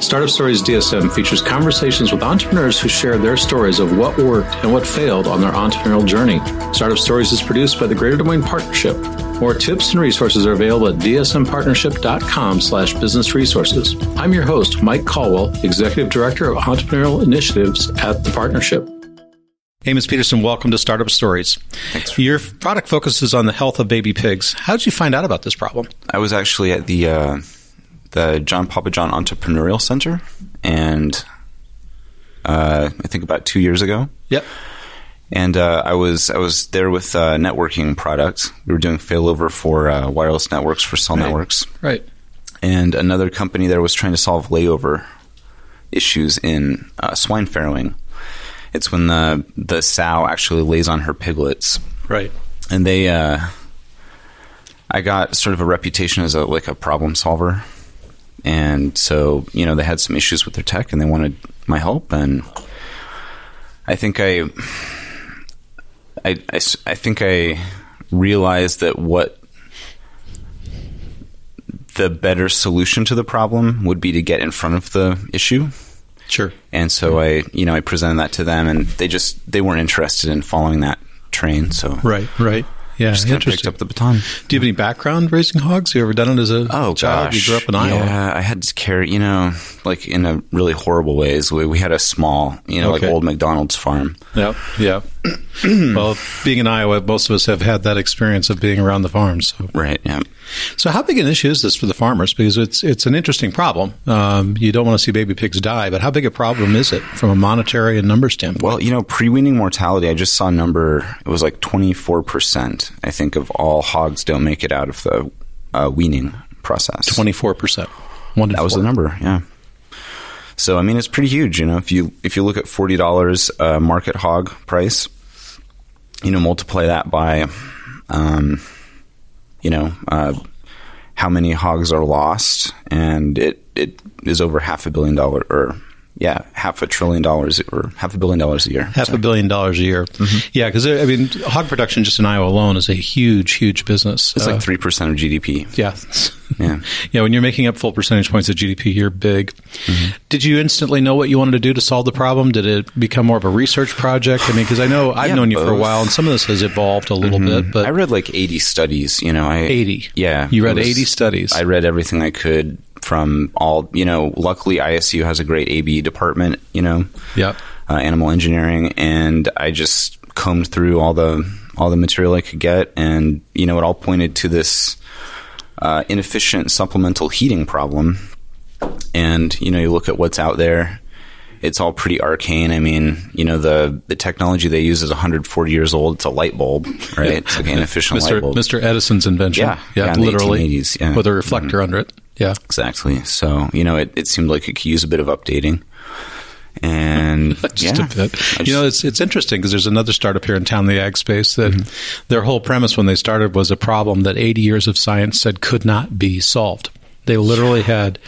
Startup Stories DSM features conversations with entrepreneurs who share their stories of what worked and what failed on their entrepreneurial journey. Startup Stories is produced by the Greater Des Moines Partnership. More tips and resources are available at dsmpartnership.com/business resources. I'm your host, Mike Caldwell, Executive Director of Entrepreneurial Initiatives at the Partnership. Amos Peterson, welcome to Startup Stories. Thanks. Your product focuses on the health of baby pigs. How did you find out about this problem? I was actually at the John Papa John Entrepreneurial Center, and I think about 2 years ago. Yep. And I was there with networking products. We were doing failover for wireless networks for cell networks. Right. And another company there was trying to solve layover issues in swine farrowing. It's when the sow actually lays on her piglets. Right. And they, I got sort of a reputation as a problem solver. And so, you know, they had some issues with their tech and they wanted my help. And I think I realized that what the better solution to the problem would be to get in front of the issue. Sure. And so I presented that to them, and they weren't interested in following that train. So right, yeah, just kind of picked up the baton. Do you have any background raising hogs? You ever done it as a child? You grew up in Iowa. Yeah, I had to carry, in a really horrible ways. We had a small, old McDonald's farm. Yep. Well, being in Iowa, most of us have had that experience of being around the farms. So. Right. Yeah. So how big an issue is this for the farmers? Because it's an interesting problem. You don't want to see baby pigs die, but how big a problem is it from a monetary and number standpoint? Well, pre-weaning mortality, I just saw a number. It was like 24%, I think, of all hogs don't make it out of the weaning process. 24%. That was the number, yeah. So, it's pretty huge. If you look at $40 market hog price, multiply that by... how many hogs are lost, and it is over $500 million $500 million a year. $500 million a year. Mm-hmm. Yeah, because, hog production just in Iowa alone is a huge, huge business. It's like 3% of GDP. Yeah. Yeah. Yeah, when you're making up full percentage points of GDP, you're big. Mm-hmm. Did you instantly know what you wanted to do to solve the problem? Did it become more of a research project? Because I know I've known you both. For a while, and some of this has evolved a little mm-hmm. bit. But I read like 80 studies, 80? Yeah. You read 80 studies? I read everything I could. From all, luckily ISU has a great AB department, yep. Animal engineering, and I just combed through all the material I could get, and it all pointed to this inefficient supplemental heating problem. And you look at what's out there; it's all pretty arcane. The technology they use is 140 years old. It's a light bulb, right? It's like an inefficient light bulb. Mr. Edison's invention, in literally, the 1880s, with a reflector under it. Yeah, exactly. So, it seemed like it could use a bit of updating. And just a bit. It's interesting because there's another startup here in town, the ag space, that mm-hmm. their whole premise when they started was a problem that 80 years of science said could not be solved. They literally had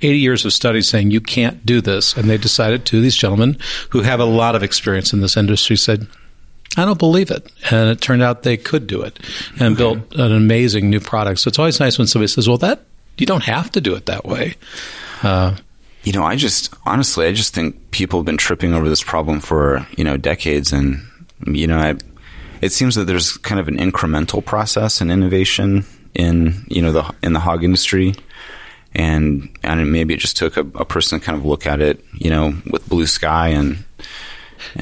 80 years of studies saying you can't do this. And they decided to, these gentlemen who have a lot of experience in this industry said, I don't believe it. And it turned out they could do it and built an amazing new product. So it's always nice when somebody says, well, that... You don't have to do it that way. I just think people have been tripping over this problem for, decades. And, it seems that there's kind of an incremental process and innovation in, in the hog industry. And maybe it just took a person to kind of look at it, with blue sky and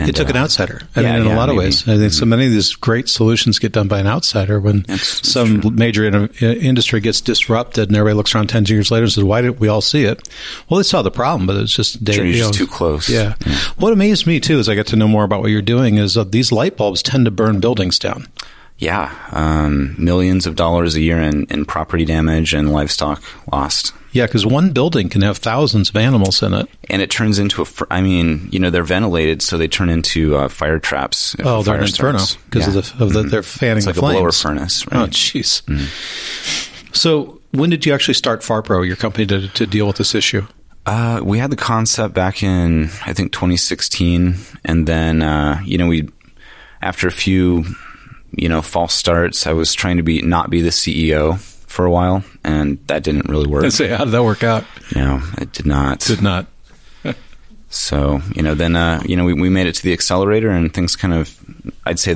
it took an outsider. In a lot of ways. I think so many of these great solutions get done by an outsider when some major industry gets disrupted and everybody looks around 10 years later and says, why didn't we all see it? Well, they saw the problem, but it's just... You're just too close. Yeah. Mm-hmm. What amazed me, too, as I got to know more about what you're doing is these light bulbs tend to burn buildings down. Yeah. Millions of dollars a year in property damage and livestock lost. Yeah, because one building can have thousands of animals in it. And it turns into they're ventilated, so they turn into fire traps. Oh, they're an inferno because they're fanning the flames. It's like a blower furnace, right? Oh, jeez. Mm-hmm. So when did you actually start Farpro, your company, to deal with this issue? We had the concept back in, I think, 2016. And then, we after a few, false starts, I was trying to not be the CEO. for a while, and that didn't really work. How did that work out? No, it did not. So, you know, then, we made it to the accelerator, and things kind of, I'd say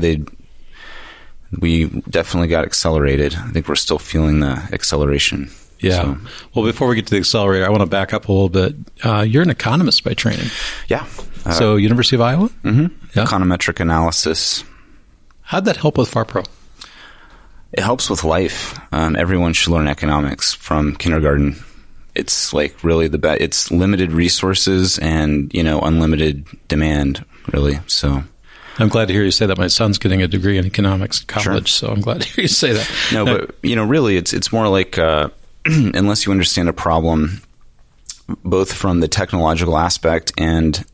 we definitely got accelerated. I think we're still feeling the acceleration. Yeah. So, well, before we get to the accelerator, I want to back up a little bit. You're an economist by training. Yeah. So University of Iowa? Mm-hmm. Yeah. Econometric analysis. How'd that help with Farpro? It helps with life. Everyone should learn economics from kindergarten. It's like really the best. It's limited resources and, you know, unlimited demand, really. So I'm glad to hear you say that. My son's getting a degree in economics at college, sure. So I'm glad to hear you say that. No, but, you know, really, it's more like unless you understand a problem, both from the technological aspect and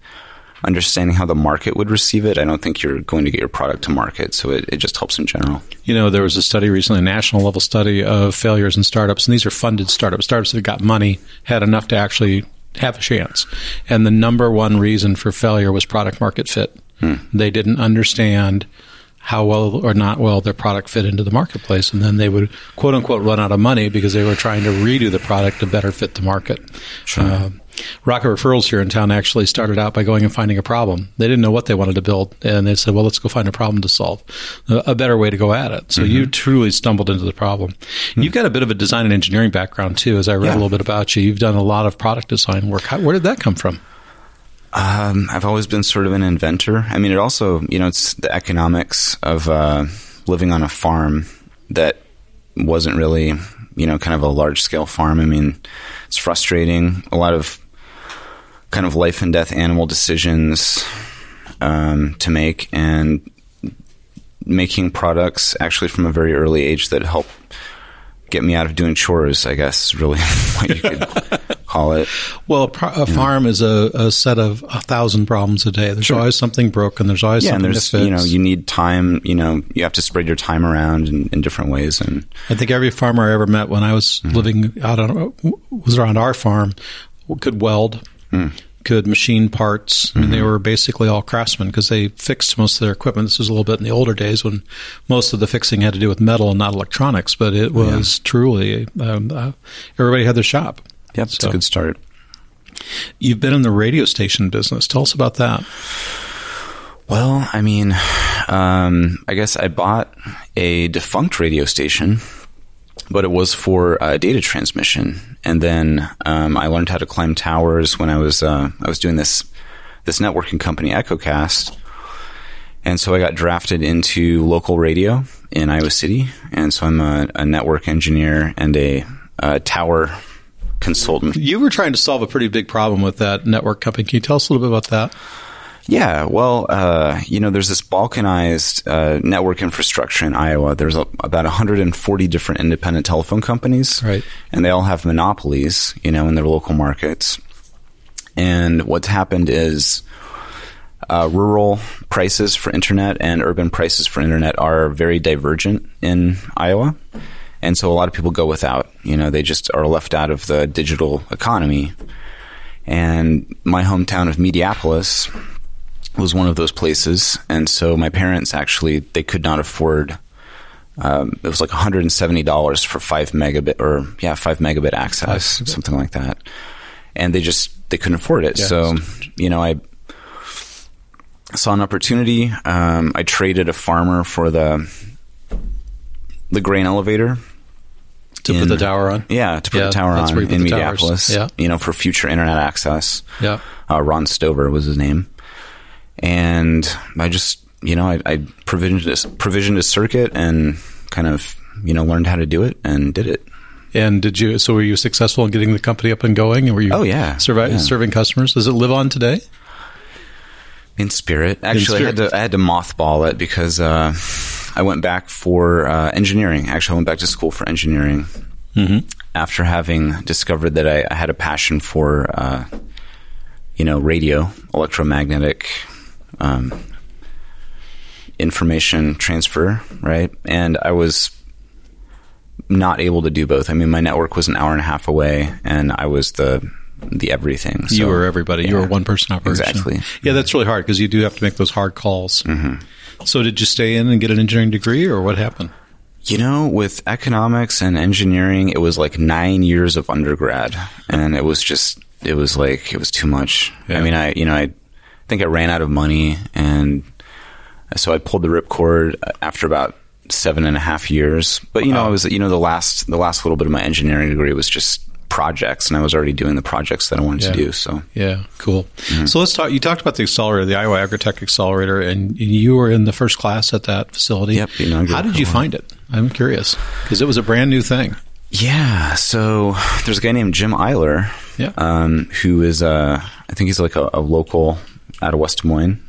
understanding how the market would receive it, I don't think you're going to get your product to market. So it just helps in general. You know, there was a study recently, a national level study of failures in startups. And these are funded startups. Startups that got money, had enough to actually have a chance. And the number one reason for failure was product market fit. They didn't understand how well or not well their product fit into the marketplace. And then they would, quote unquote, run out of money because they were trying to redo the product to better fit the market. Sure. Rocket Referrals here in town actually started out by going and finding a problem. They didn't know what they wanted to build, and they said, well, let's go find a problem to solve, a better way to go at it. So you truly stumbled into the problem. You've got a bit of a design and engineering background, too, as I read a little bit about you. You've done a lot of product design work. Where did that come from? I've always been sort of an inventor. I mean, it also, you know, it's the economics of living on a farm that wasn't really, you know, kind of a large-scale farm. I mean, it's frustrating. A lot of kind of life and death animal decisions to make, and making products actually from a very early age that help get me out of doing chores, I guess, really what you could call it. Well, a farm is a set of 1,000 problems a day. There's always something broken. There's always something to fix. You know, you need time. You know, you have to spread your time around in different ways. And I think every farmer I ever met when I was living out on was around our farm could weld. Could machine parts, and they were basically all craftsmen because they fixed most of their equipment. This was a little bit in the older days when most of the fixing had to do with metal and not electronics, but it was truly, everybody had their shop. Yep, so, it's a good start. You've been in the radio station business. Tell us about that. Well, I mean, I guess I bought a defunct radio station, but it was for data transmission. And then I learned how to climb towers when I was doing this networking company, EchoCast. And so I got drafted into local radio in Iowa City. And so I'm a network engineer and a tower consultant. You were trying to solve a pretty big problem with that network company. Can you tell us a little bit about that? Yeah, well, you know, there's this balkanized network infrastructure in Iowa. There's about 140 different independent telephone companies, right? And they all have monopolies, you know, in their local markets. And what's happened is rural prices for internet and urban prices for internet are very divergent in Iowa, and so a lot of people go without. You know, they just are left out of the digital economy. And my hometown of Mediapolis was one of those places. And so my parents actually, they could not afford, it was like $170 for 5 megabit access, something like that. And they couldn't afford it. Yeah. So, you know, I saw an opportunity. I traded a farmer for the grain elevator. To put the tower on? Yeah, to put the tower on in Mediapolis, you know, for future internet access. Yeah. Ron Stover was his name. And I just, you know, I provisioned a circuit and kind of, you know, learned how to do it and did it. And did you? So were you successful in getting the company up and going? And were you? Oh yeah, serving customers. Does it live on today? In spirit, actually, I had to mothball it because I went back for engineering. Actually, I went back to school for engineering after having discovered that I had a passion for, you know, radio, electromagnetic. Information transfer, right? And I was not able to do both. I mean, my network was an hour and a half away, and I was the everything. So, you were everybody. Yeah. You were a one-person operation. Exactly. Yeah, that's really hard because you do have to make those hard calls. So did you stay in and get an engineering degree, or what happened? You know, with economics and engineering, it was like 9 years of undergrad, and it was just, it was like, it was too much. Yeah. I mean, I think I ran out of money, and so I pulled the ripcord after about 7.5 years. But, you know, I was, you know, the last little bit of my engineering degree was just projects, and I was already doing the projects that I wanted to do. So yeah, cool. Mm-hmm. So let's talk. You talked about the accelerator, the Iowa Agrotech accelerator, and you were in the first class at that facility. Yep. How did you find it? I'm curious because it was a brand new thing. Yeah. So there's a guy named Jim Eiler, who is I think he's like a local out of West Des Moines.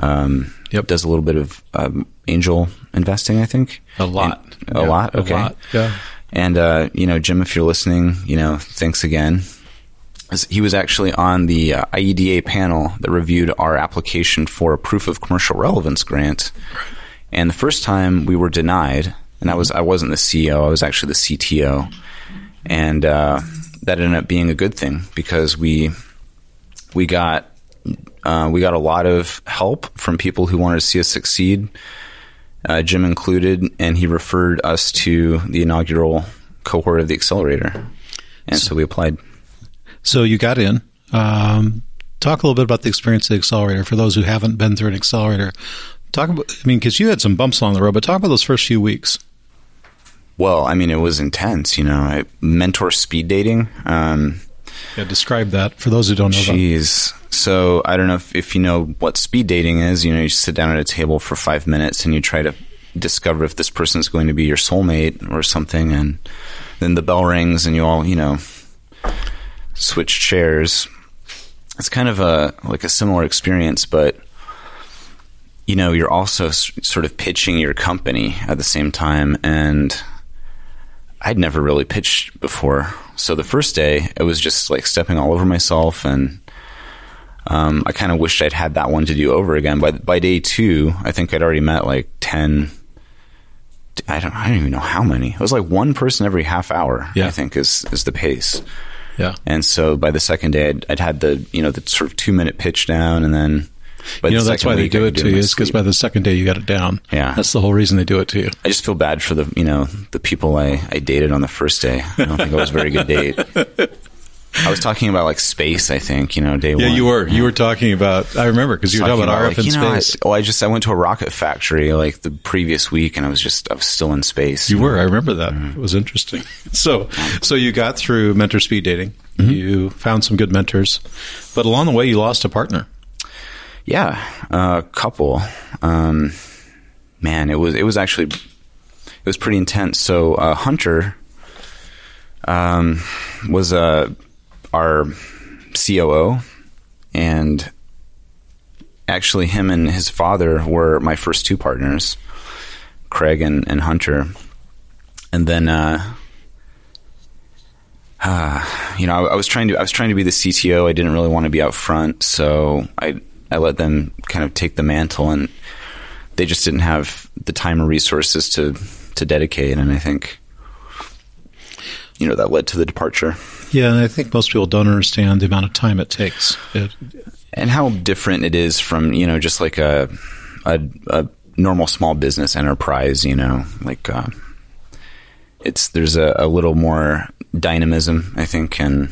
Does a little bit of angel investing, I think. A lot. Okay. A lot. Yeah. And, you know, Jim, if you're listening, you know, thanks again. He was actually on the IEDA panel that reviewed our application for a proof of commercial relevance grant. And the first time we were denied, and I wasn't the CEO, I was actually the CTO. And that ended up being a good thing because we got a lot of help from people who wanted to see us succeed. Jim included, and he referred us to the inaugural cohort of the accelerator. And so we applied. So you got in. Talk a little bit about the experience of the accelerator. For those who haven't been through an accelerator, talk about, I mean, because you had some bumps along the road, but talk about those first few weeks. Well, I mean, it was intense, you know. Mentor speed dating. Yeah, describe that for those who don't know. Jeez. So I don't know if you know what speed dating is. You know, you sit down at a table for 5 minutes and you try to discover if this person's going to be your soulmate or something. And then the bell rings and you all, you know, switch chairs. It's kind of a similar experience, but, you know, you're also sort of pitching your company at the same time. And I'd never really pitched before. So the first day, it was just like stepping all over myself, and I kind of wished I'd had that one to do over again. By day two, I think I'd already met like 10. I don't even know how many. It was like one person every half hour. Yeah. I think is the pace. Yeah. And so by the second day, I'd had the, you know, the sort of 2 minute pitch down, and then. But you know, that's why they do it to you, is because by the second day you got it down. Yeah. That's the whole reason they do it to you. I just feel bad for the, you know, the people I dated on the first day. I don't think it was a very good date. I was talking about like space, I think, you know, day one. Yeah, you were. Yeah. You were talking about, I remember, because you were talking about RF like, and space. I went to a rocket factory like the previous week, and I was still in space. You were. I remember that. Mm-hmm. It was interesting. So you got through mentor speed dating. Mm-hmm. You found some good mentors. But along the way, you lost a partner. Yeah, a couple. Man, it was pretty intense. So Hunter was our COO, and actually him and his father were my first two partners, Craig and Hunter. And then you know, I was trying to be the CTO. I didn't really want to be out front, so I let them kind of take the mantle, and they just didn't have the time or resources to dedicate. And I think, you know, that led to the departure. Yeah. And I think most people don't understand the amount of time it takes. And how different it is from, you know, just like a normal small business enterprise, you know, like there's a little more dynamism, I think, and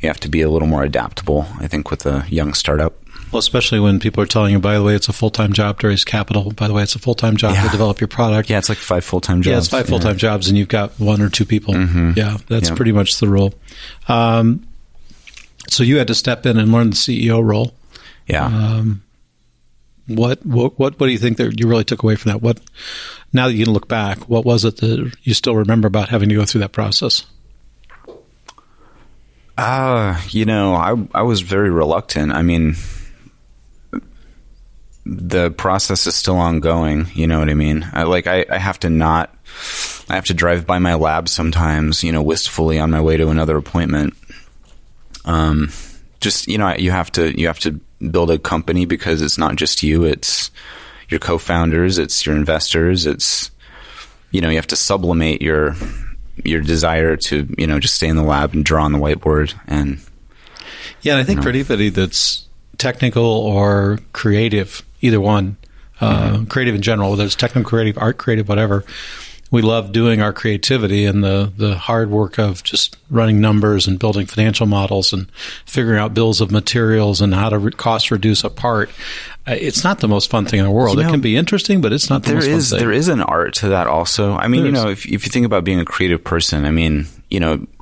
you have to be a little more adaptable, I think, with a young startup. Well, especially when people are telling you, by the way, it's a full-time job to raise capital. By the way, it's a full-time job to develop your product. Yeah, it's like 5 full-time jobs. Yeah, it's 5 full-time jobs, and you've got 1 or 2 people. Mm-hmm. Yeah, that's pretty much the rule. So you had to step in and learn the CEO role. Yeah. What do you think that you really took away from that? What, now that you can look back, what was it that you still remember about having to go through that process? You know, I was very reluctant. I mean, the process is still ongoing. You know what I mean? I have to drive by my lab sometimes, you know, wistfully on my way to another appointment. Just, you know, you have to build a company because it's not just you, it's your co-founders, it's your investors. It's, you know, you have to sublimate your desire to, you know, just stay in the lab and draw on the whiteboard. And yeah. And I think for anybody that's technical or creative, either one, creative in general, whether it's technical, creative, art, creative, whatever, we love doing our creativity and the hard work of just running numbers and building financial models and figuring out bills of materials and how to cost reduce a part. It's not the most fun thing in the world. It can be interesting, but it's not the most fun thing. There is an art to that also. I mean, if you think about being a creative person, I mean,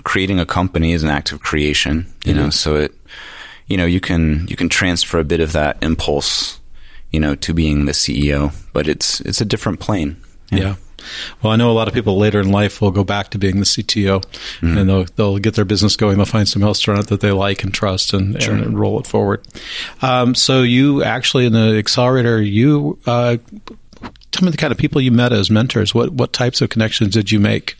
creating a company is an act of creation, so it, you can transfer a bit of that impulse, to being the CEO, but it's a different plane. Yeah. Well, I know a lot of people later in life will go back to being the CTO, mm-hmm. and they'll get their business going. They'll find some restaurant that they like and trust and roll it forward. So you actually, in the accelerator, tell me the kind of people you met as mentors. What types of connections did you make?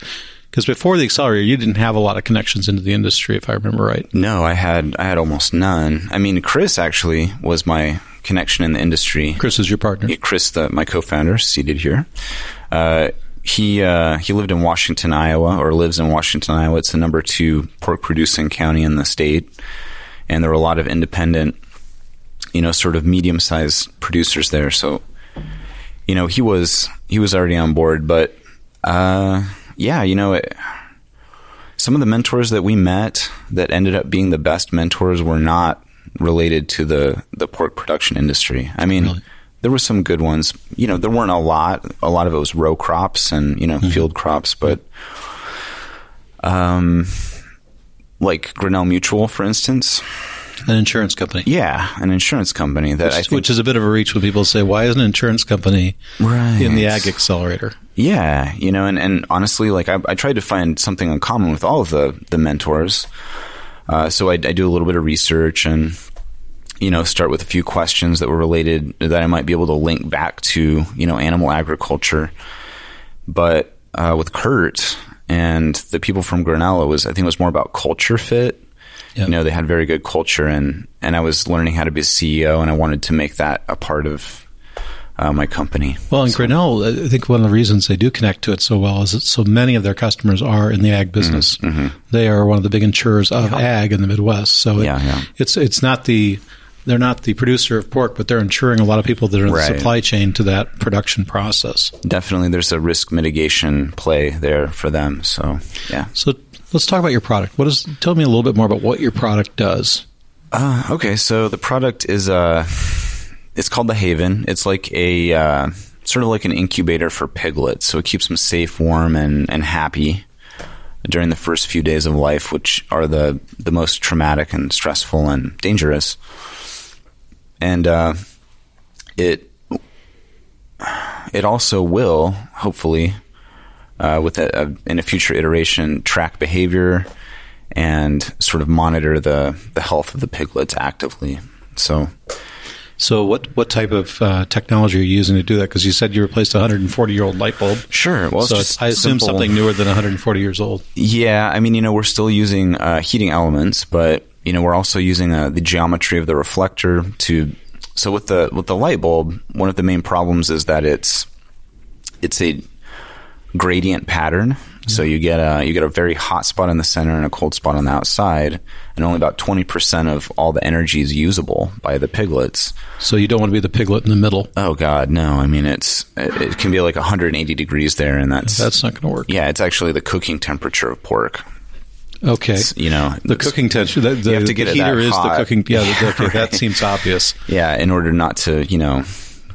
Because before the accelerator, you didn't have a lot of connections into the industry, if I remember right. No, I had almost none. I mean, Chris actually was my connection in the industry. Chris is your partner. Chris, my co-founder, seated here. He lived in Washington, Iowa, or lives in Washington, Iowa. It's the number 2 pork-producing county in the state, and there were a lot of independent, sort of medium-sized producers there. So, he was already on board. But some of the mentors that we met that ended up being the best mentors were not related to the pork production industry. I mean, really? There were some good ones. There weren't a lot. A lot of it was row crops and, mm-hmm. field crops. But like Grinnell Mutual, for instance. An insurance company. Yeah, an insurance company. Which is a bit of a reach when people say, why is an insurance company in the ag accelerator? Yeah, and honestly, like I tried to find something in common with all of the mentors. So I do a little bit of research and, start with a few questions that were related that I might be able to link back to, animal agriculture. But with Kurt and the people from Grinnell, I think it was more about culture fit. Yep. They had very good culture and I was learning how to be a CEO and I wanted to make that a part of my company. Well, in Grinnell, I think one of the reasons they do connect to it so well is that so many of their customers are in the ag business. Mm-hmm. They are one of the big insurers of ag in the Midwest. So it's not they're not the producer of pork, but they're insuring a lot of people that are in the supply chain to that production process. Definitely, there's a risk mitigation play there for them. So yeah. So let's talk about your product. Tell me a little bit more about what your product does. Okay, so the product is it's called The Haven. It's like a sort of like an incubator for piglets. So it keeps them safe, warm, and happy during the first few days of life, which are the most traumatic and stressful and dangerous. And it also will, hopefully, with in a future iteration, track behavior and sort of monitor the health of the piglets actively. So what type of technology are you using to do that? Because you said you replaced a 140-year-old light bulb. Sure. Well, so I assume something newer than 140 years old. Yeah. I mean, we're still using heating elements, but, we're also using the geometry of the reflector to... So with the light bulb, one of the main problems is that it's a gradient pattern. Yeah. So you get a very hot spot in the center and a cold spot on the outside, and only about 20% of all the energy is usable by the piglets. So you don't want to be the piglet in the middle. Oh God, no! I mean, it can be like 180 degrees there, and that's not going to work. Yeah, it's actually the cooking temperature of pork. Okay, it's, the cooking temperature. You have to get the heater is hot. The cooking. Yeah, right. That seems obvious. Yeah, in order not to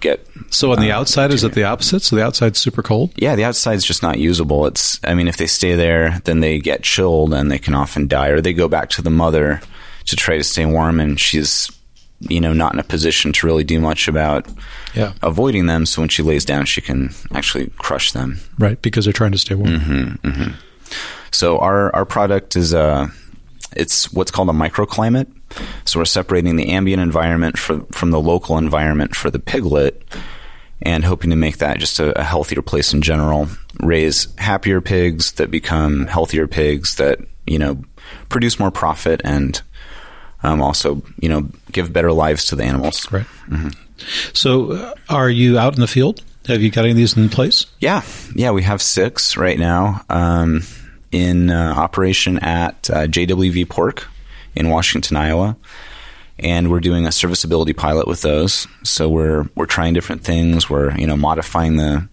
get. So on the outside, is it the opposite? So the outside's super cold? Yeah, the outside's just not usable. If they stay there, then they get chilled and they can often die, or they go back to the mother to try to stay warm, and she's, not in a position to really do much about avoiding them. So when she lays down, she can actually crush them. Right, because they're trying to stay warm. Mm-hmm, mm-hmm. So our product is it's what's called a microclimate. So we're separating the ambient environment from the local environment for the piglet and hoping to make that just a healthier place in general, raise happier pigs that become healthier pigs that, produce more profit and also, give better lives to the animals. Right. Mm-hmm. So are you out in the field? Have you got any of these in place? Yeah. Yeah, we have 6 right now in operation at JWV Pork in Washington, Iowa, and we're doing a serviceability pilot with those. So we're trying different things. We're modifying the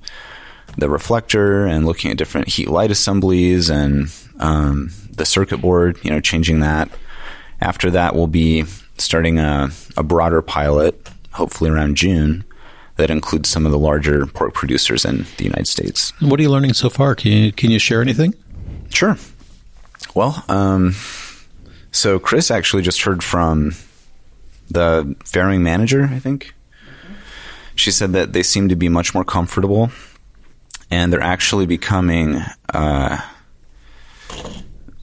the reflector and looking at different heat light assemblies and the circuit board, you know, changing that. After that, we'll be starting a broader pilot, hopefully around June, that includes some of the larger pork producers in the United States. What are you learning so far? Can you share anything? Sure. Well, so Chris actually just heard from the farming manager, I think. She said that they seem to be much more comfortable, and they're actually becoming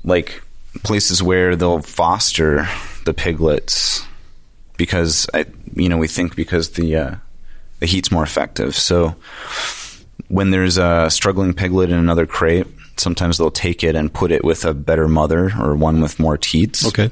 like places where they'll foster the piglets because, we think because the heat's more effective. So when there's a struggling piglet in another crate, sometimes they'll take it and put it with a better mother or one with more teats. Okay.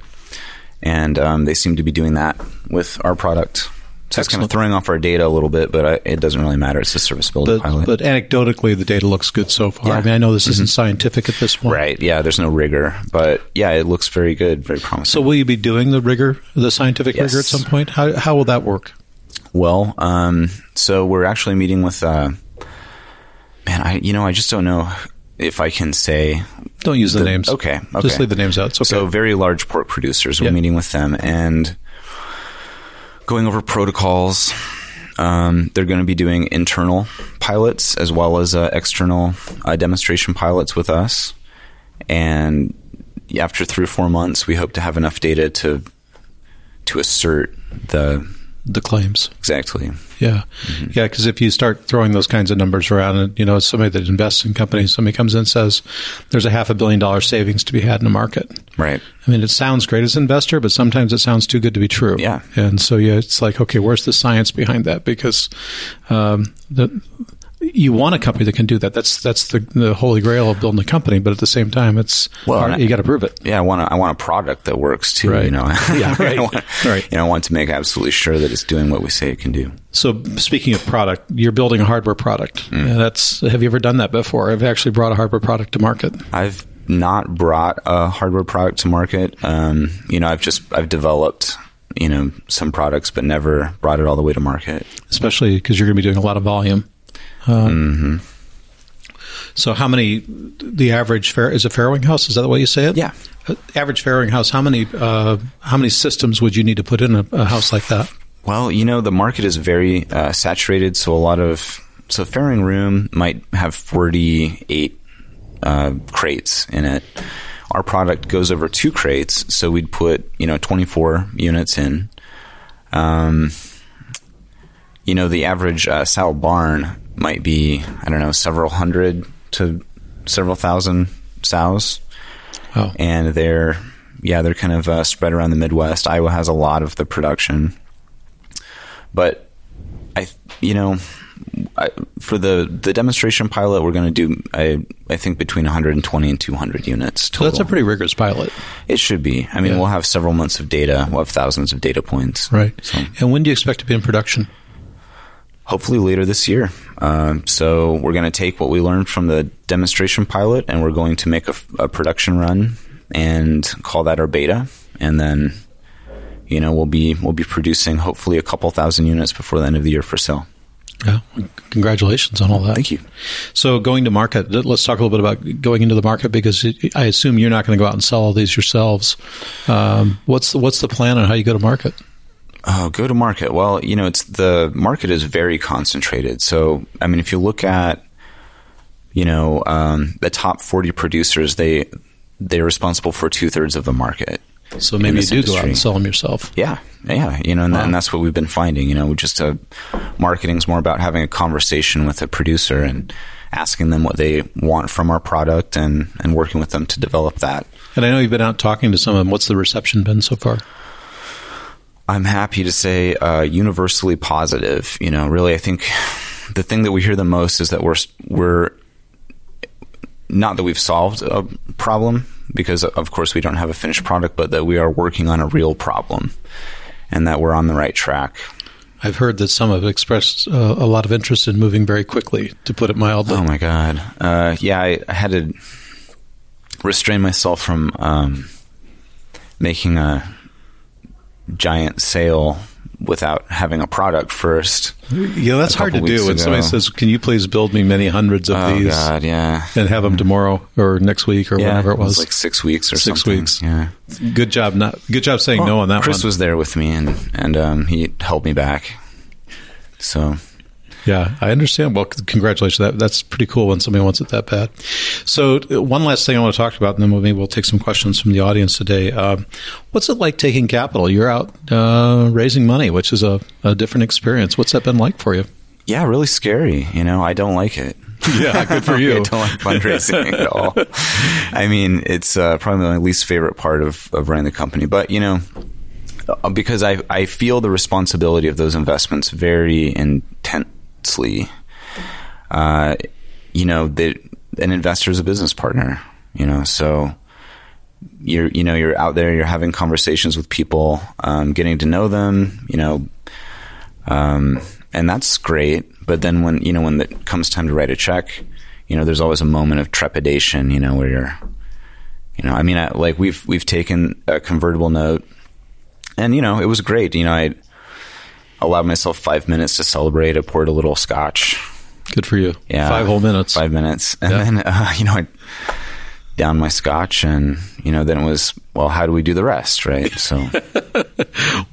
And they seem to be doing that with our product. So it's kind of throwing off our data a little bit, but it doesn't really matter. It's a serviceability pilot. But anecdotally, the data looks good so far. Yeah. I mean, I know this isn't scientific at this point. Right. Yeah, there's no rigor. But, yeah, it looks very good, very promising. So will you be doing the scientific rigor at some point? How will that work? Well, so we're actually meeting with I just don't know if I can say. Don't use the names. Okay. Just leave the names out. It's okay. So very large pork producers. We're meeting with them. And going over protocols. They're going to be doing internal pilots as well as external demonstration pilots with us. And after 3 or 4 months, we hope to have enough data to assert the claims. Exactly. Yeah. Mm-hmm. Yeah, because if you start throwing those kinds of numbers around, and somebody that invests in companies, somebody comes in and says, there's a $500 million savings to be had in the market. Right. I mean, it sounds great as an investor, but sometimes it sounds too good to be true. Yeah. And so, it's like, okay, where's the science behind that? Because you want a company that can do that. That's the holy grail of building a company, but at the same time, it's hard, you got to prove it. Yeah, I want a product that works too. Right. Yeah, right. I want to make absolutely sure that it's doing what we say it can do. So, speaking of product, you're building a hardware product. Mm. Have you ever done that before? Have you actually brought a hardware product to market? I've not brought a hardware product to market. I've developed some products, but never brought it all the way to market. Especially because you're going to be doing a lot of volume. So how many, the average is a farrowing house? Is that the way you say it? Yeah. Average farrowing house, how many systems would you need to put in a house like that? Well, the market is very saturated. So a farrowing room might have 48 crates in it. Our product goes over 2 crates. So we'd put, 24 units in. The average sow barn might be, several hundred to several thousand sows. Oh. And they're kind of spread around the Midwest. Iowa has a lot of the production. But, for the demonstration pilot, we're going to do, I think, between 120 and 200 units total. So that's a pretty rigorous pilot. It should be. We'll have several months of data. We'll have thousands of data points. Right. So. And when do you expect to be in production? Hopefully later this year. So we're going to take what we learned from the demonstration pilot, and we're going to make a production run and call that our beta. And then, we'll be producing hopefully a couple thousand units before the end of the year for sale. Yeah. Congratulations on all that. Thank you. So going to market, let's talk a little bit about going into the market, because I assume you're not going to go out and sell all these yourselves. What's the plan on how you go to market? Oh, go to market. Well, it's the market is very concentrated. So, if you look at, the top 40 producers, they're responsible for 2/3 of the market. So maybe you do go out and sell them yourself. Yeah. Yeah. And that's what we've been finding, just marketing's more about having a conversation with a producer and asking them what they want from our product and working with them to develop that. And I know you've been out talking to some of them. What's the reception been so far? I'm happy to say universally positive. Really, I think the thing that we hear the most is that we're not that we've solved a problem, because of course we don't have a finished product, but that we are working on a real problem and that we're on the right track. I've heard that some have expressed a lot of interest in moving very quickly, to put it mildly. Oh, my God. I had to restrain myself from making a giant sale without having a product first. Yeah, that's hard to do when somebody says, can you please build me many hundreds of these? Oh, God, yeah. And have them tomorrow or next week or whenever it was. It was like 6 weeks or something. 6 weeks. Yeah. Good job saying no on that one. Chris was there with me, and he held me back. So... yeah, I understand. Well, congratulations. That's pretty cool when somebody wants it that bad. So one last thing I want to talk about, and then maybe we'll take some questions from the audience today. What's it like taking capital? You're out raising money, which is a different experience. What's that been like for you? Yeah, really scary. You know, I don't like it. Yeah, good for you. I don't like fundraising at all. I mean, it's probably my least favorite part of running the company. But, you know, because I feel the responsibility of those investments very intensely. You know, an investor is a business partner, you know, so you're out there, you're having conversations with people, getting to know them, you know, and that's great. But then when it comes time to write a check, you know, there's always a moment of trepidation, you know, where you're, you know, I mean, like we've taken a convertible note and, you know, it was great. You know, I allowed myself 5 minutes to celebrate. I poured a little scotch. Good for you. Yeah. 5 whole minutes. 5 minutes. And then, you know, I downed my scotch and, you know, then it was, well, how do we do the rest, right? So,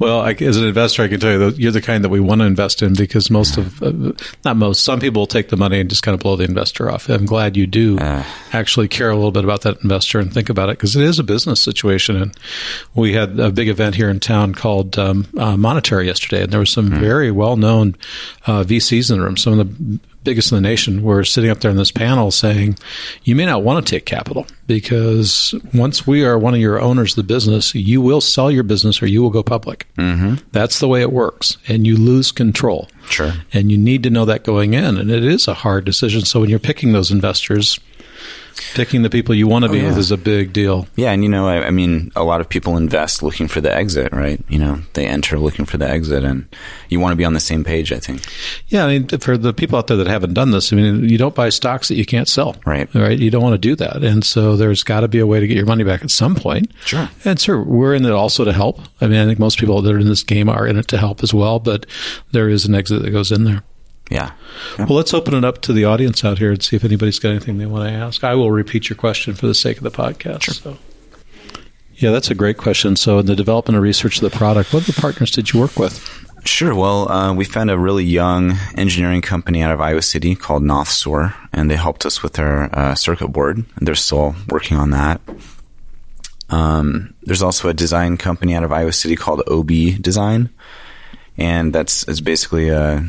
well, as an investor, I can tell you that you're the kind that we want to invest in because some people take the money and just kind of blow the investor off. I'm glad you do actually care a little bit about that investor and think about it because it is a business situation. And we had a big event here in town called Monetary yesterday, and there was some very well-known VCs in the room. Some of the biggest in the nation were sitting up there in this panel saying, you may not want to take capital because once we are one of your owners of the business, you will sell your business or you will go public. Mm-hmm. That's the way it works. And you lose control. Sure. And you need to know that going in. And it is a hard decision. So when you're picking those investors, picking the people you want to be with is a big deal. Yeah. And, you know, I mean, a lot of people invest looking for the exit, right? You know, they enter looking for the exit and you want to be on the same page, I think. Yeah. I mean, for the people out there that haven't done this, I mean, you don't buy stocks that you can't sell. Right. Right. You don't want to do that. And so there's got to be a way to get your money back at some point. Sure. And sure, we're in it also to help. I mean, I think most people that are in this game are in it to help as well, but there is an exit that goes in there. Yeah. Well, let's open it up to the audience out here and see if anybody's got anything they want to ask. I will repeat your question for the sake of the podcast. Sure. So. Yeah, that's a great question. So in the development and research of the product, what other partners did you work with? Sure. Well, we found a really young engineering company out of Iowa City called Nothsoar, and they helped us with their circuit board. And they're still working on that. There's also a design company out of Iowa City called OB Design, and that's basically a...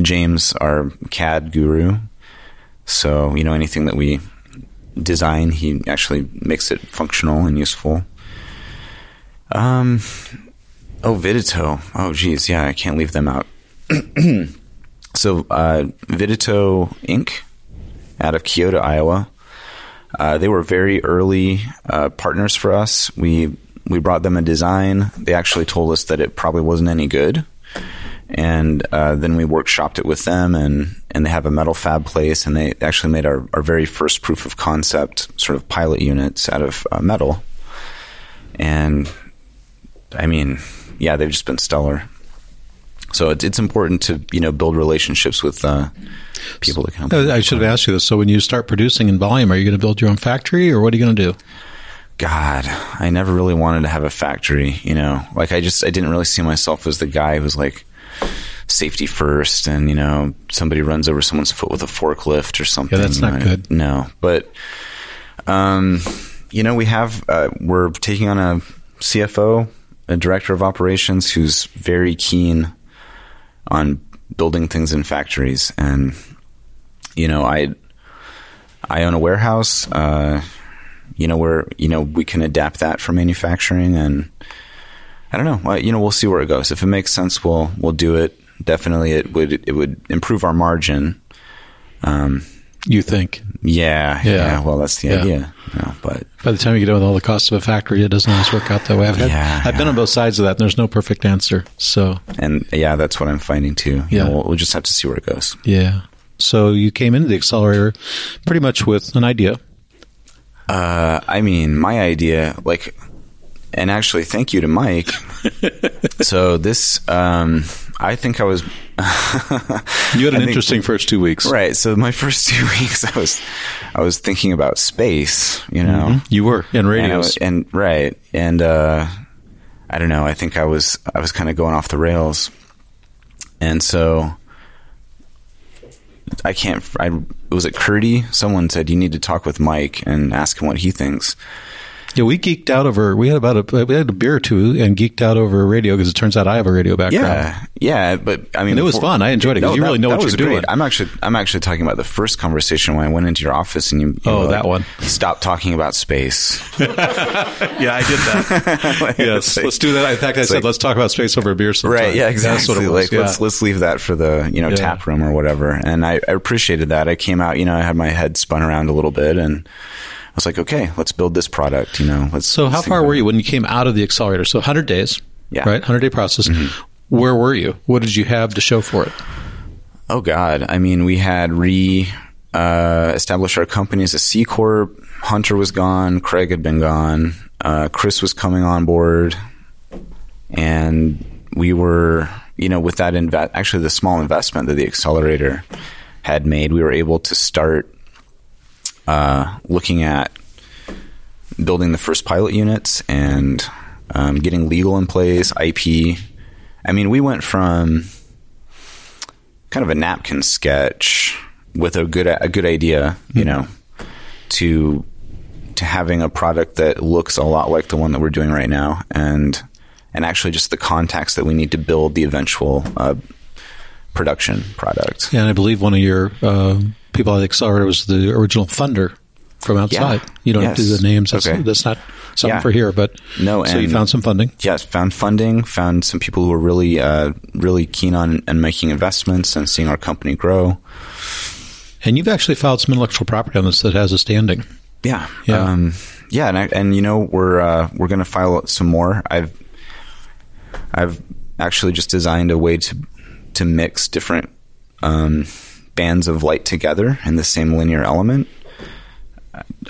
James, our CAD guru. So, you know, anything that we design, he actually makes it functional and useful. Vidito. Oh, geez. Yeah, I can't leave them out. So, Vidito Inc. out of Keota, Iowa. They were very early partners for us. We brought them a design. They actually told us that it probably wasn't any good. And then we workshopped it with them, and they have a metal fab place, and they actually made our very first proof of concept sort of pilot units out of metal. And, I mean, yeah, they've just been stellar. So it's important to, you know, build relationships with people that can help. I should have asked you this. So when you start producing in volume, are you going to build your own factory, or what are you going to do? God, I never really wanted to have a factory, you know. Like, I didn't really see myself as the guy who's like, safety first, and you know somebody runs over someone's foot with a forklift or something. Yeah, that's not good. No, but you know, we have we're taking on a CFO, a director of operations, who's very keen on building things in factories, and you know, I own a warehouse. You know, we can adapt that for manufacturing, and I don't know. You know, we'll see where it goes. If it makes sense, we'll do it. Definitely, it would improve our margin. You think? Yeah. Well, that's the idea. No, but by the time you get done with all the costs of a factory, it doesn't always work out that way. I've been on both sides of that, and there's no perfect answer. So, and yeah, that's what I'm finding too. You know, we'll just have to see where it goes. Yeah. So you came into the accelerator pretty much with an idea. I mean, my idea, like. And actually, thank you to Mike. So this, I think I was... You had an interesting first 2 weeks. Right. So my first 2 weeks, I was thinking about space, you know. Mm-hmm. You were. And radios. And right. And I don't know. I think I was kind of going off the rails. And so... was it Curdy? Someone said, you need to talk with Mike and ask him what he thinks. Yeah, we geeked out over, we had a beer or two and geeked out over a radio because it turns out I have a radio background. Yeah, but I mean. And it was fun. I enjoyed it because you really know what you're doing. I'm actually talking about the first conversation when I went into your office and you that one. Stop talking about space. Yeah, I did that. Like, yes, let's do that. In fact, I said, let's talk about space over a beer sometime. Right, yeah, exactly. That's what it was. Like, let's leave that for the, tap room or whatever. And I appreciated that. I came out, I had my head spun around a little bit and I was like, okay, let's build this product, So how far were you when you came out of the accelerator? So 100 days, right? 100-day process. Mm-hmm. Where were you? What did you have to show for it? Oh, God. I mean, we had established our company as a C Corp. Hunter was gone. Craig had been gone. Chris was coming on board. And we were, with that the small investment that the accelerator had made, we were able to start looking at building the first pilot units and getting legal in place, IP. I mean, we went from kind of a napkin sketch with a good idea, to having a product that looks a lot like the one that we're doing right now, and actually just the contacts that we need to build the eventual production product. Yeah, and I believe one of your people at the accelerator was the original funder from outside. Yeah. You don't do the names. That's, okay. That's not something for here, but no. So you found some funding. Yes, found funding. Found some people who were really, really keen on and making investments and seeing our company grow. And you've actually filed some intellectual property on this that has a standing. Yeah, yeah, we're going to file some more. I've actually just designed a way to mix different bands of light together in the same linear element.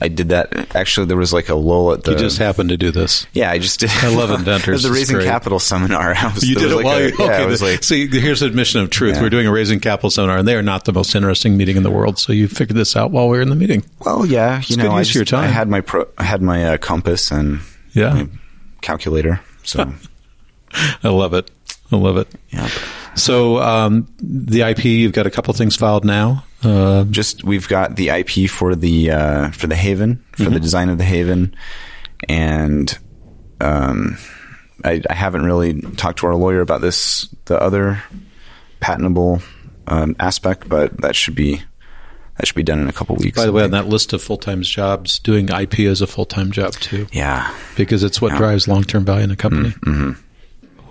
I did that. Actually, there was like a lull at the... You just happened to do this. Yeah, I just did. I love inventors. It was the Raising Capital seminar. You did it while you... Okay, see, here's admission of truth. Yeah. We're doing a Raising Capital seminar, and they are not the most interesting meeting in the world, so you figured this out while we were in the meeting. Well, yeah. I had my compass and my calculator, so... I love it. Yeah. So the IP, you've got a couple of things filed now. We've got the IP for the Haven, for the design of the Haven, and I haven't really talked to our lawyer about this, the other patentable aspect, but that should be done in a couple of weeks. By the way, on that list of full-time jobs, doing IP is a full-time job too. Yeah, because it's what drives long-term value in a company. Mm-hmm.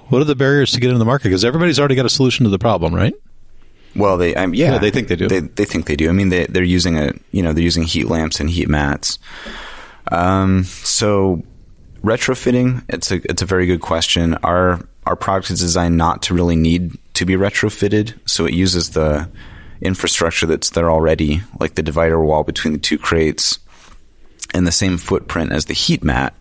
What are the barriers to get into the market? Because everybody's already got a solution to the problem, right? Well, they think they do. They think they do. I mean, they're using they're using heat lamps and heat mats. So retrofitting, it's a very good question. Our product is designed not to really need to be retrofitted, so it uses the infrastructure that's there already, like the divider wall between the two crates, and the same footprint as the heat mat.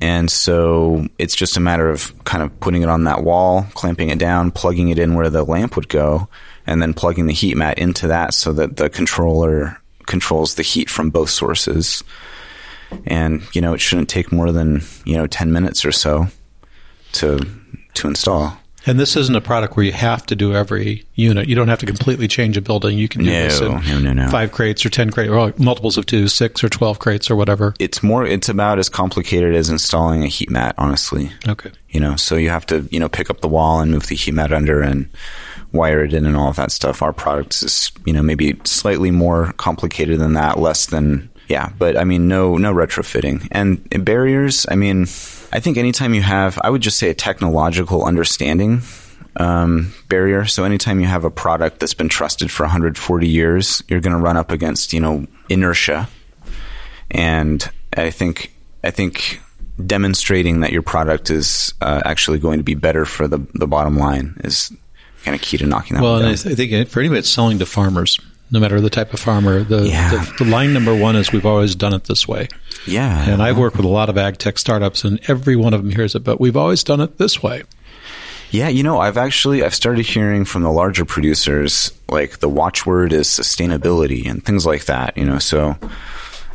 And so it's just a matter of kind of putting it on that wall, clamping it down, plugging it in where the lamp would go, and then plugging the heat mat into that so that the controller controls the heat from both sources. And, it shouldn't take more than, 10 minutes or so to install. And this isn't a product where you have to do every unit. You don't have to completely change a building. You can do this in 5 crates or 10 crates or multiples of 2, 6 or 12 crates or whatever. It's about as complicated as installing a heat mat, honestly. Okay. So you have to, pick up the wall and move the heat mat under and wire it in and all of that stuff. Our product is, maybe slightly more complicated than that, less than... Yeah, but I mean, no retrofitting. And barriers, I mean, I think anytime you have, I would just say a technological understanding barrier. So anytime you have a product that's been trusted for 140 years, you're going to run up against, inertia. And I think demonstrating that your product is actually going to be better for the bottom line is kind of key to knocking that down. Well, and I think for anybody that's selling to farmers, no matter the type of farmer. The line number one is we've always done it this way. Yeah. And I've worked with a lot of ag tech startups, and every one of them hears it, but we've always done it this way. Yeah, you know, I've started hearing from the larger producers, like the watchword is sustainability and things like that, you know, so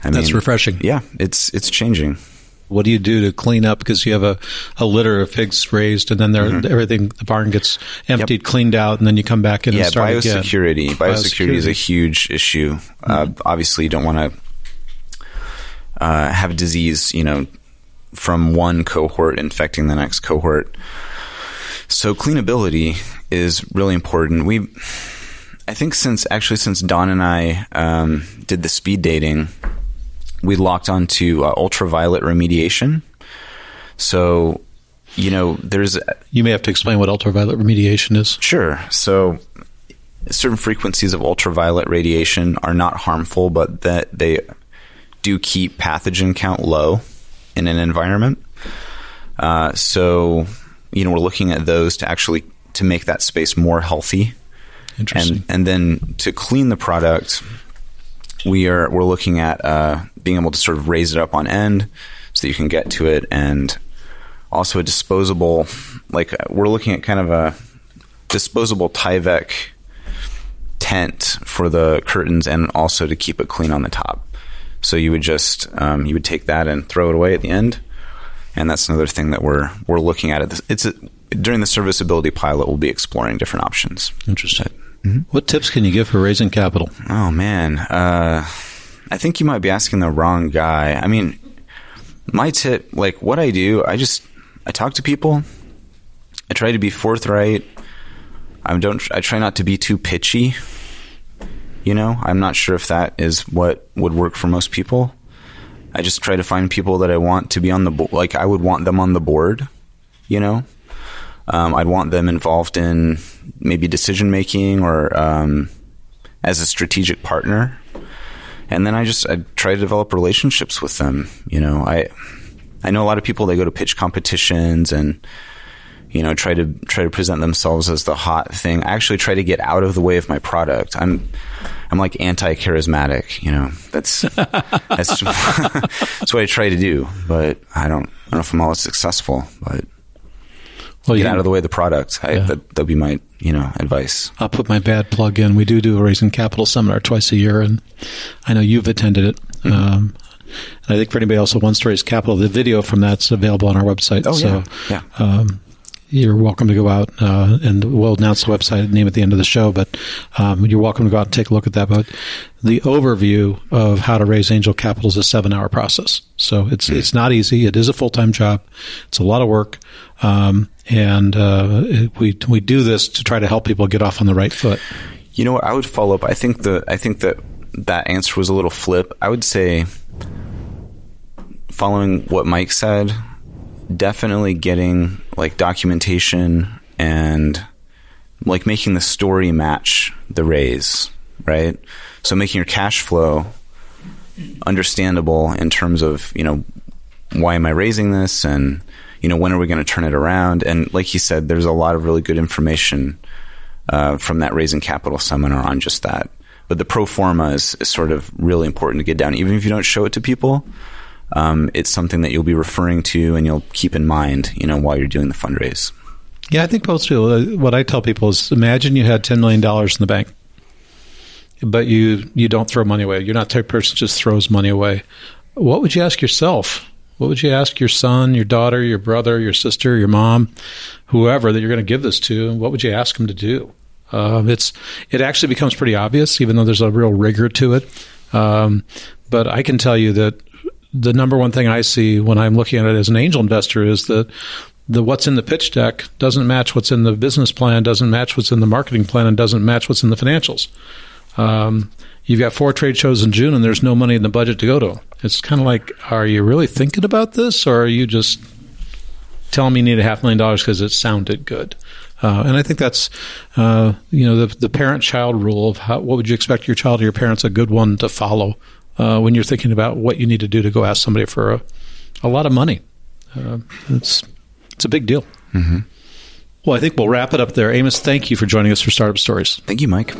that's refreshing. Yeah, it's changing. What do you do to clean up? Because you have a litter of pigs raised, and then everything, the barn gets emptied, cleaned out, and then you come back in and start again. Biosecurity is a huge issue. Obviously, you don't want to have disease, you know, from one cohort infecting the next cohort. So cleanability is really important. I think since Don and I did the speed dating, we locked onto ultraviolet remediation. So, you know, you may have to explain what ultraviolet remediation is. Sure. So certain frequencies of ultraviolet radiation are not harmful, but that they do keep pathogen count low in an environment. So, you know, we're looking at those to make that space more healthy. Interesting. And then to clean the product, we're looking at being able to sort of raise it up on end so that you can get to it, and also a disposable, like we're looking at kind of a disposable Tyvek tent for the curtains, and also to keep it clean on the top. So you would just take that and throw it away at the end. And that's another thing that we're looking at. During the serviceability pilot, we'll be exploring different options. Interesting. What tips can you give for raising capital? Oh, man. I think you might be asking the wrong guy. I mean, my tip, like what I do, I talk to people. I try to be forthright. I try not to be too pitchy. You know, I'm not sure if that is what would work for most people. I just try to find people that I want to be on the board. Like I would want them on the board, you know. I'd want them involved in maybe decision making, or as a strategic partner. And then I try to develop relationships with them. You know, I know a lot of people, they go to pitch competitions and, you know, try to present themselves as the hot thing. I actually try to get out of the way of my product. I'm like anti-charismatic, you know. That's that's what I try to do, but I don't know if I'm always successful, but get out of the way of the product. That'd be my, you know, advice. I'll put my bad plug in. We do a Raising Capital seminar twice a year, and I know you've attended it. And I think for anybody else who wants to raise capital, the video from that's available on our website. Oh, so, yeah. You're welcome to go out, and we'll announce the website name at the end of the show, but you're welcome to go out and take a look at that. But the overview of how to raise angel capital is a 7-hour process. So it's not easy. It is a full-time job. It's a lot of work. We do this to try to help people get off on the right foot. You know what? I would follow up. I think that answer was a little flip. I would say, following what Mike said, definitely getting like documentation and like making the story match the raise, right? So making your cash flow understandable in terms of, you know, why am I raising this, and, you know, when are we going to turn it around? And like he said, there's a lot of really good information from that Raising Capital seminar on just that. But the pro forma is sort of really important to get down, even if you don't show it to people. It's something that you'll be referring to and you'll keep in mind, you know, while you're doing the fundraise. Yeah, I think most people, what I tell people is, imagine you had $10 million in the bank, but you don't throw money away. You're not the type of person who just throws money away. What would you ask yourself? What would you ask your son, your daughter, your brother, your sister, your mom, whoever that you're going to give this to? What would you ask them to do? It actually becomes pretty obvious, even though there's a real rigor to it. But I can tell you that the number one thing I see when I'm looking at it as an angel investor is that the what's in the pitch deck doesn't match what's in the business plan, doesn't match what's in the marketing plan, and doesn't match what's in the financials. You've got 4 trade shows in June, and there's no money in the budget to go to. It's kind of like, are you really thinking about this, or are you just telling me you need $500,000 because it sounded good? And I think that's, you know, the parent-child rule of what would you expect your child or your parents, a good one to follow when you're thinking about what you need to do to go ask somebody for a lot of money. It's a big deal. Mm-hmm. Well, I think we'll wrap it up there. Amos, thank you for joining us for Startup Stories. Thank you, Mike.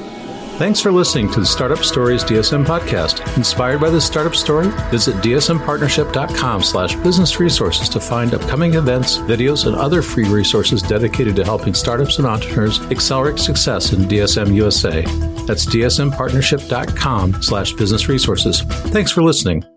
Thanks for listening to the Startup Stories DSM podcast. Inspired by this startup story? Visit dsmpartnership.com/business-resources to find upcoming events, videos, and other free resources dedicated to helping startups and entrepreneurs accelerate success in DSM USA. That's dsmpartnership.com/business-resources. Thanks for listening.